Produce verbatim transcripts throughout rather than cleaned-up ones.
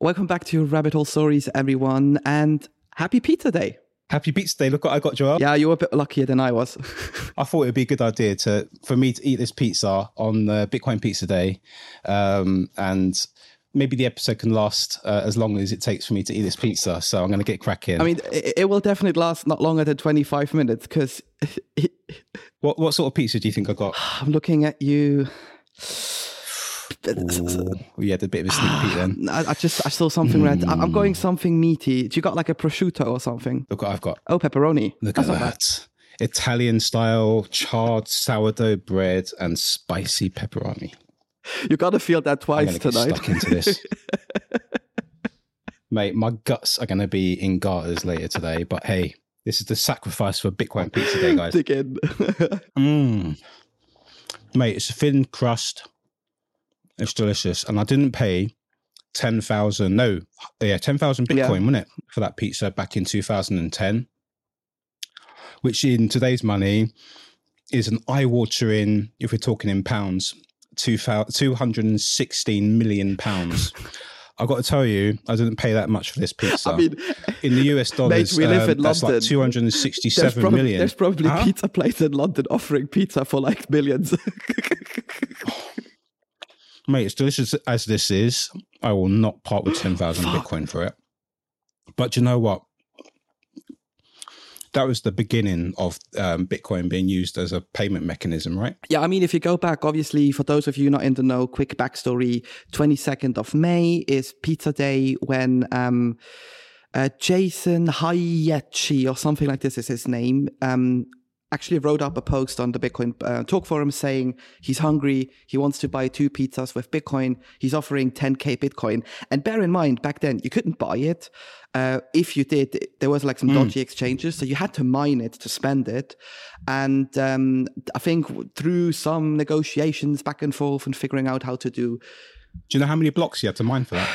Welcome back to Rabbit Hole Stories, everyone, and happy Pizza Day. Happy Pizza Day. Look what I got, Joel. Yeah, you were a bit luckier than I was. I thought it would be a good idea to for me to eat this pizza on uh, Bitcoin Pizza Day. Um, and maybe the episode can last uh, as long as it takes for me to eat this pizza. So I'm going to get cracking. I mean, it, it will definitely last not longer than twenty-five minutes because... It... What, what sort of pizza do you think I got? I'm looking at you... Ooh, we had a bit of a sneak peek then. I, I just I saw something mm. red. I'm going something meaty. Do you got like a prosciutto or something? Look what I've got. Oh, pepperoni. Look That's at that. Italian style charred sourdough bread and spicy pepperoni. You got to feel that twice I'm tonight. Get stuck into this. Mate, my guts are going to be in garters later today. But hey, this is the sacrifice for Bitcoin Pizza Day, guys. Dig in. mm. Mate, it's a thin crust. It's delicious. And I didn't pay ten thousand, no, yeah, ten thousand Bitcoin, yeah. wasn't it, for that pizza back in two thousand ten, which in today's money is an eye-watering, if we're talking in pounds, two hundred sixteen million pounds. I've got to tell you, I didn't pay that much for this pizza. I mean, in the U S dollars, mate, we live um, in that's London. Like two hundred sixty-seven there's probably, million. There's probably huh? pizza places in London offering pizza for like millions. Mate, as delicious as this is, I will not part with ten thousand Bitcoin for it. But you know what? That was the beginning of um, Bitcoin being used as a payment mechanism, right? Yeah, I mean, if you go back, obviously, for those of you not in the know, quick backstory, twenty-second of May is Pizza Day when... Um, uh, Jason Hayechi or something like this is his name, um... actually wrote up a post on the Bitcoin uh, talk forum saying he's hungry, he wants to buy two pizzas with Bitcoin, he's offering ten K Bitcoin. And bear in mind, back then, you couldn't buy it. Uh, if you did, there was like some mm. dodgy exchanges, so you had to mine it to spend it. And um, I think through some negotiations back and forth and figuring out how to do... Do you know how many blocks you had to mine for that?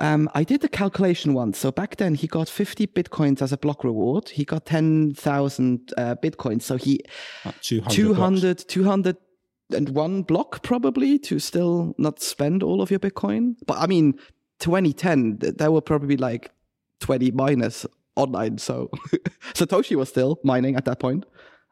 Um, I did the calculation once. So back then he got fifty bitcoins as a block reward. He got ten thousand uh, bitcoins. So he two hundred, two hundred, two hundred one block probably to still not spend all of your Bitcoin. But I mean, twenty ten, there were probably like twenty miners online. So Satoshi was still mining at that point,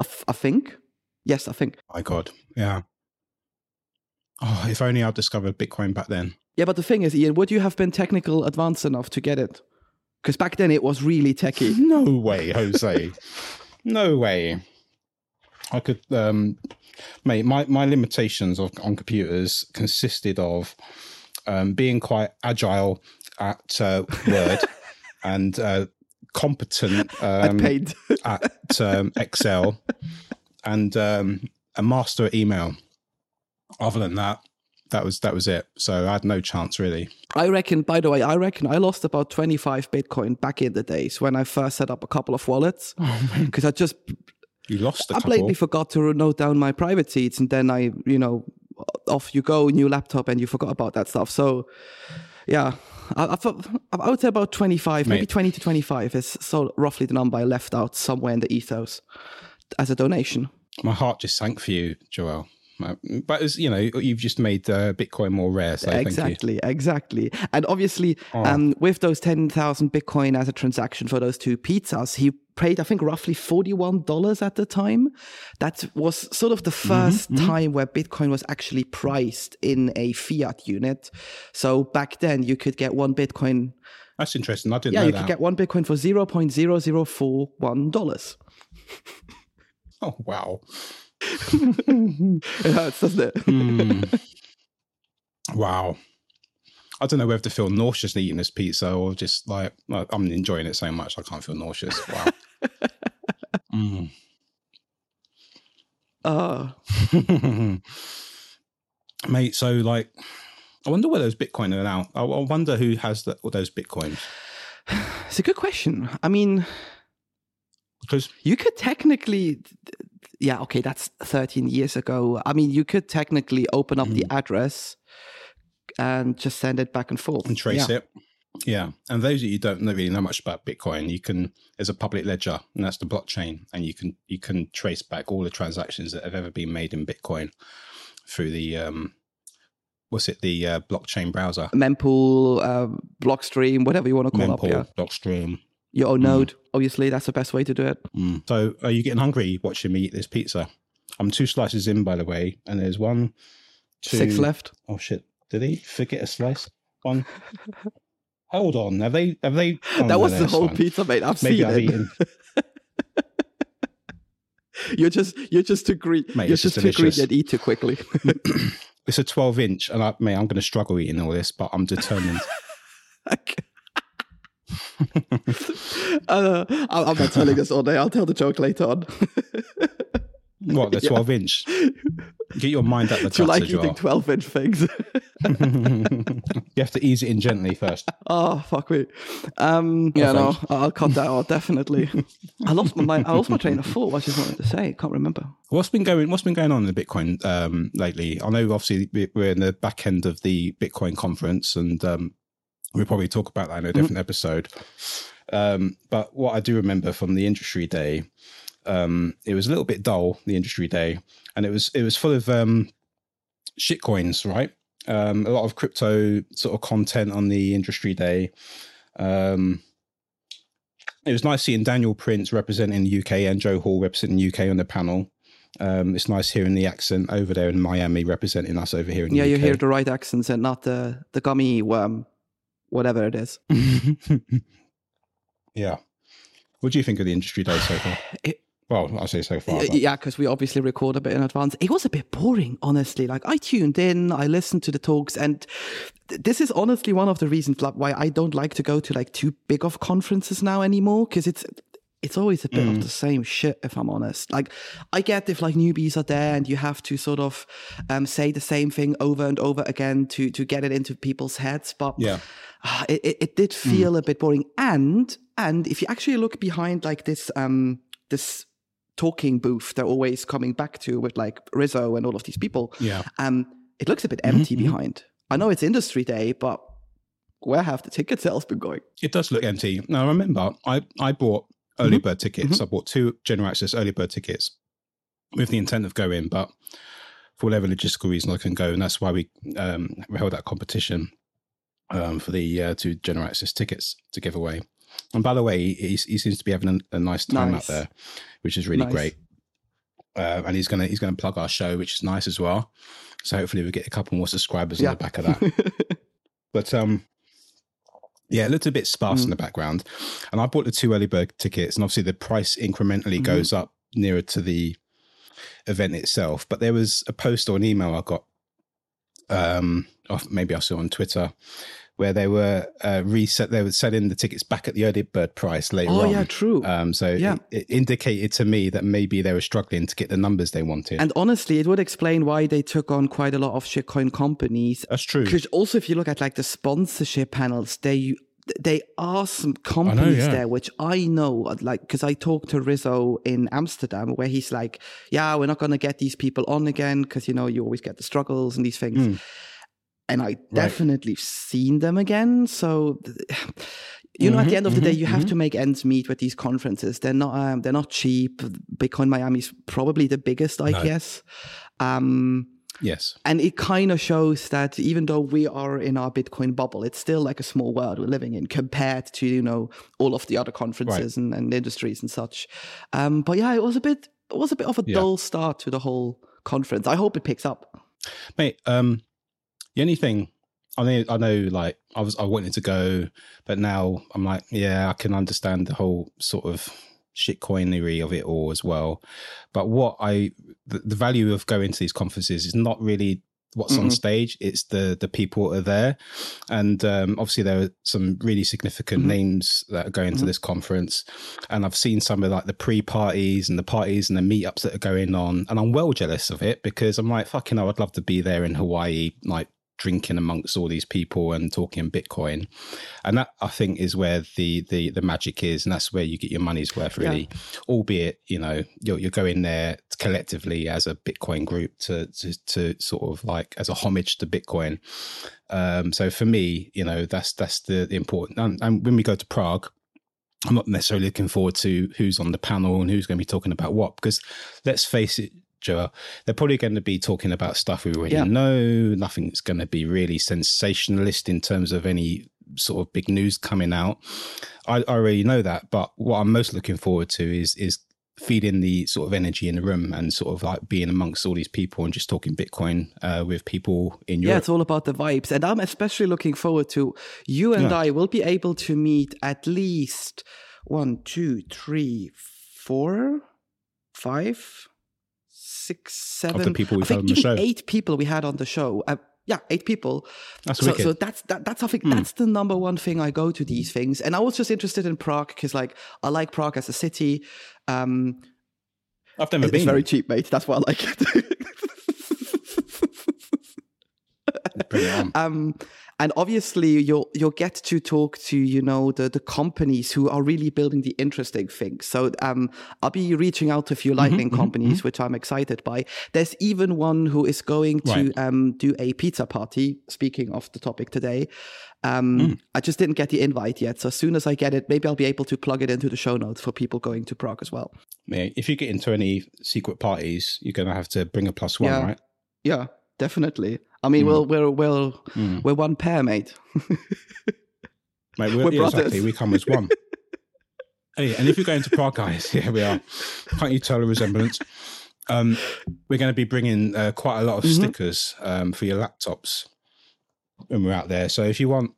I, f- I think. Yes, I think. My God. Yeah. Oh, if only I'd discovered Bitcoin back then. Yeah, but the thing is, Ian, would you have been technical advanced enough to get it? Because back then it was really techie. No way, Jose. No way. I could, um, mate, my, my limitations of, on computers consisted of um, being quite agile at uh, Word and uh, competent um, at, paid. at um, Excel and um, a master at email. Other than that, that was that was it. So I had no chance, really. I reckon, by the way, I reckon I lost about twenty-five Bitcoin back in the days when I first set up a couple of wallets. Because oh, I just... You lost a I couple. I blatantly forgot to note down my private seeds. And then I, you know, off you go, new laptop, and you forgot about that stuff. So, yeah, I, I, thought, I would say about twenty-five, Mate. Maybe twenty to twenty-five is so roughly the number I left out somewhere in the ethos as a donation. My heart just sank for you, Joel. But as you know, you've just made uh, Bitcoin more rare. So exactly, thank you. exactly. And obviously, oh. um, with those ten thousand Bitcoin as a transaction for those two pizzas, he paid, I think, roughly forty-one dollars at the time. That was sort of the first mm-hmm. time where Bitcoin was actually priced in a fiat unit. So back then, you could get one Bitcoin. That's interesting. I didn't. Yeah, know you that. could get one Bitcoin for zero point zero zero four one dollars. Oh wow. It hurts, doesn't it? mm. Wow. I don't know whether to feel nauseous eating this pizza or just like, I'm enjoying it so much I can't feel nauseous. Wow. mm. uh. Mate, so like, I wonder where those Bitcoin are now. I wonder who has the, those Bitcoins. It's a good question. I mean, because you could technically... Yeah, okay, that's thirteen years ago. I mean, you could technically open up mm. the address and just send it back and forth. And trace yeah. it. Yeah. And those of you who don't really know much about Bitcoin, you can, there's a public ledger, and that's the blockchain. And you can you can trace back all the transactions that have ever been made in Bitcoin through the um, what's it, the uh, blockchain browser? Mempool, uh, Blockstream, whatever you want to call mempool, it. Mempool, yeah. Blockstream. Your own mm. node, obviously, that's the best way to do it. Mm. So are you getting hungry watching me eat this pizza? I'm two slices in, by the way, and there's one, two... Six left. Oh, shit. Did he forget a slice? One... Hold on, have they... Have they? Oh, that was no, the whole fine. Pizza, mate. I've Maybe seen I've it. Eaten. You're just you're just too greedy. You're just, just too greedy and eat too quickly. It's a twelve inch, and I, mate, I'm going to struggle eating all this, but I'm determined. uh, I'm not telling this all day. I'll tell the joke later on. What, the twelve yeah. inch? Get your mind out the cutter jar. Do you like eating twelve inch things? You have to ease it in gently first. Oh, fuck me. Um, yeah, no, I'll cut that out, definitely. I lost my mind. I lost my train of thought, what I just wanted to say. I can't remember. What's been going What's been going on in the Bitcoin um, lately? I know, obviously, we're in the back end of the Bitcoin conference, and um, we'll probably talk about that in a different mm-hmm. episode. Um, but what I do remember from the industry day, Um, it was a little bit dull, the industry day, and it was it was full of um, shit coins, right? Um, a lot of crypto sort of content on the industry day. Um, it was nice seeing Daniel Prince representing the U K and Joe Hall representing the U K on the panel. Um, it's nice hearing the accent over there in Miami representing us over here in yeah, the U K. Yeah, you hear the right accents and not the, the gummy worm, whatever it is. Yeah. What do you think of the industry day so far? It, Well, I'll say so far. But. Yeah, because we obviously record a bit in advance. It was a bit boring, honestly. Like, I tuned in, I listened to the talks, and th- this is honestly one of the reasons why I don't like to go to like too big of conferences now anymore, because it's it's always a bit mm. of the same shit, if I'm honest. Like, I get if like newbies are there and you have to sort of um, say the same thing over and over again to to get it into people's heads, but yeah. uh, it, it, it did feel mm. a bit boring. And and if you actually look behind like this um this talking booth they're always coming back to with like Rizzo and all of these people. Yeah. Um, it looks a bit empty mm-hmm. behind. I know it's industry day, but where have the ticket sales been going? It does look empty. Now, I remember I, I bought early mm-hmm. bird tickets. Mm-hmm. I bought two general access early bird tickets with the intent of going, but for whatever logistical reason I couldn't go. And that's why we, um, we held that competition um, for the uh, two general access tickets to give away. And by the way, he, he seems to be having a, a nice time nice. out there, which is really nice. great. Uh, and he's gonna he's gonna plug our show, which is nice as well. So hopefully we we'll get a couple more subscribers yeah. on the back of that. But um, yeah, it looked a bit sparse mm. in the background. And I bought the two early bird tickets, and obviously the price incrementally mm-hmm. goes up nearer to the event itself. But there was a post or an email I got, um, maybe I saw on Twitter, where they were uh, reset, they were selling the tickets back at the early bird price later oh, on. Oh, yeah, true. Um, so yeah. it, it indicated to me that maybe they were struggling to get the numbers they wanted. And honestly, it would explain why they took on quite a lot of shitcoin companies. That's true. Because also, if you look at like the sponsorship panels, they they are some companies know, yeah. there, which I know, like, because I talked to Rizzo in Amsterdam, where he's like, yeah, we're not going to get these people on again because, you know, you always get the struggles and these things. Mm. And I definitely right. seen them again. So, you know, mm-hmm, at the end of the mm-hmm, day, you mm-hmm. have to make ends meet with these conferences. They're not um, they're not cheap. Bitcoin Miami is probably the biggest, I no. guess. Um, yes. And it kind of shows that even though we are in our Bitcoin bubble, it's still like a small world we're living in compared to, you know, all of the other conferences right. and, and industries and such. Um, but yeah, it was a bit it was a bit of a yeah. dull start to the whole conference. I hope it picks up. Mate, um, the only thing, I know, I know, like, I was, I wanted to go, but now I'm like, yeah, I can understand the whole sort of shitcoinery of it all as well. But what I, the, the value of going to these conferences is not really what's mm-hmm. on stage. It's the the people that are there. And um, obviously there are some really significant mm-hmm. names that are going mm-hmm. to this conference. And I've seen some of like the pre-parties and the parties and the meetups that are going on. And I'm well jealous of it because I'm like, fucking hell, I'd love to be there in Hawaii, like, drinking amongst all these people and talking Bitcoin. And that, I think, is where the the, the magic is, and that's where you get your money's worth, really. Yeah. Albeit, you know, you're, you're going there collectively as a Bitcoin group to, to to sort of like as a homage to Bitcoin. Um, so for me, you know, that's that's the, the important. And, and when we go to Prague, I'm not necessarily looking forward to who's on the panel and who's going to be talking about what, because let's face it, Joel, they're probably going to be talking about stuff we already yeah. know. Nothing's going to be really sensationalist in terms of any sort of big news coming out. I, I already know that, but what I'm most looking forward to is is feeding the sort of energy in the room and sort of like being amongst all these people and just talking Bitcoin uh, with people in Europe. Yeah, it's all about the vibes. And I'm especially looking forward to you and yeah. I will be able to meet at least one, two, three, four, five, six, seven. Of the people we've had on the show. Eight people we had on the show. Uh, Yeah, eight people. That's so, so that's that, that's I think mm. that's the number one thing I go to these things. And I was just interested in Prague because, like, I like Prague as a city. Um, I've never it, been. It's very cheap, mate. That's why I like it. um, and obviously, you'll you'll get to talk to you know the the companies who are really building the interesting things. So um, I'll be reaching out to a few lightning mm-hmm, companies, mm-hmm. which I'm excited by. There's even one who is going to right. um, do a pizza party. Speaking of the topic today, um, mm. I just didn't get the invite yet. So as soon as I get it, maybe I'll be able to plug it into the show notes for people going to Prague as well. Yeah, if you get into any secret parties, you're going to have to bring a plus one, yeah. right? Yeah, definitely. I mean, mm. we'll, we're, we'll, mm. we're one pair, mate. Mate, we're, we're yeah, exactly. We come as one. Hey, and if you're going to Prague, guys, here we are. Can't you tell the resemblance? Um, we're going to be bringing uh, quite a lot of mm-hmm. stickers um, for your laptops when we're out there. So if you want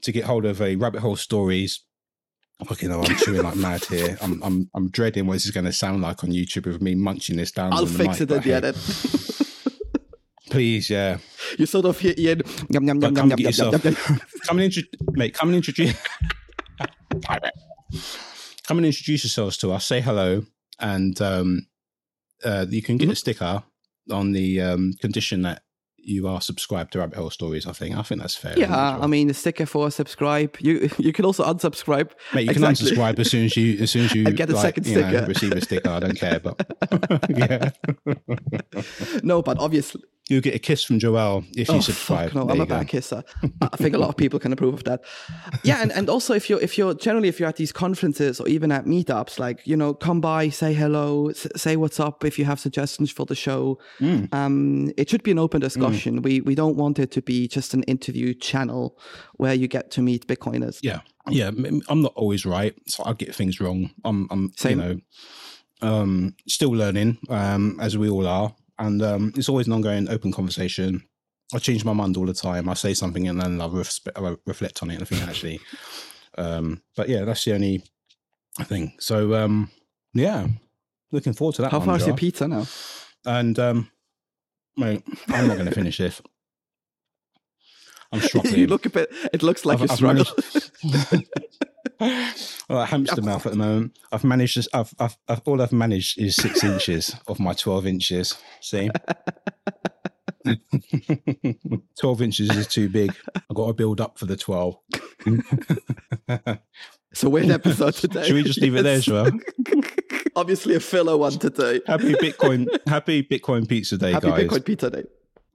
to get hold of a Rabbit Hole Stories, fucking hell, I'm chewing like mad here. I'm, I'm, I'm dreading what this is going to sound like on YouTube with me munching this down. I'll on the fix mic, it at the edit. Please, yeah. You sort of hear Ian. Yum, yum, yum, yum, yum, yum, yum. Come and introduce, mate. Come and introduce. Come and introduce yourselves to us. Say hello, and um, uh, you can get mm-hmm. a sticker on the um, condition that you are subscribed to Rabbit Hole Stories. I think. I think that's fair. Yeah, I, I mean, a sticker for subscribe. You you can also unsubscribe. Mate, you exactly. can unsubscribe as soon as you as soon as you and get a like, second sticker. You know, receive a sticker. I don't care, but yeah. No, but obviously. You get a kiss from Joel if you oh, subscribe. Fuck no, there I'm a bad kisser. I think a lot of people can approve of that. Yeah, and, and also if you're if you're generally if you're at these conferences or even at meetups, like you know, come by, say hello, s- say what's up if you have suggestions for the show. Mm. Um, it should be an open discussion. Mm. We we don't want it to be just an interview channel where you get to meet Bitcoiners. Yeah, yeah. I'm not always right, so I get things wrong. I'm I'm Same. you know, um, still learning um, as we all are. And um, it's always an ongoing open conversation. I change my mind all the time. I say something and then I, respe- I reflect on it. And I think actually, um, but yeah, that's the only thing. So um, yeah, looking forward to that. How one, far is your pizza now? And um, mate, I'm not going to finish this. I'm struggling. You look a bit. It looks like I've, you're struggling. Managed... All right, hamster mouth at the moment. I've managed. This, I've, I've, I've. All I've managed is six inches of my twelve inches. See, twelve inches is too big. I've got to build up for the twelve. So we're in episode today. Should we just leave yes. it there, Joel? Obviously, a filler one today. Happy Bitcoin. Happy Bitcoin Pizza Day, happy guys. Happy Bitcoin Pizza Day.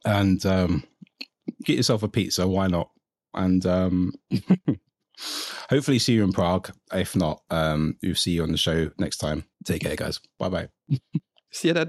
And um, get yourself a pizza. Why not? And. Um, Hopefully see you in Prague. If not, um, we'll see you on the show next time. Take care, guys. Bye-bye. See you then.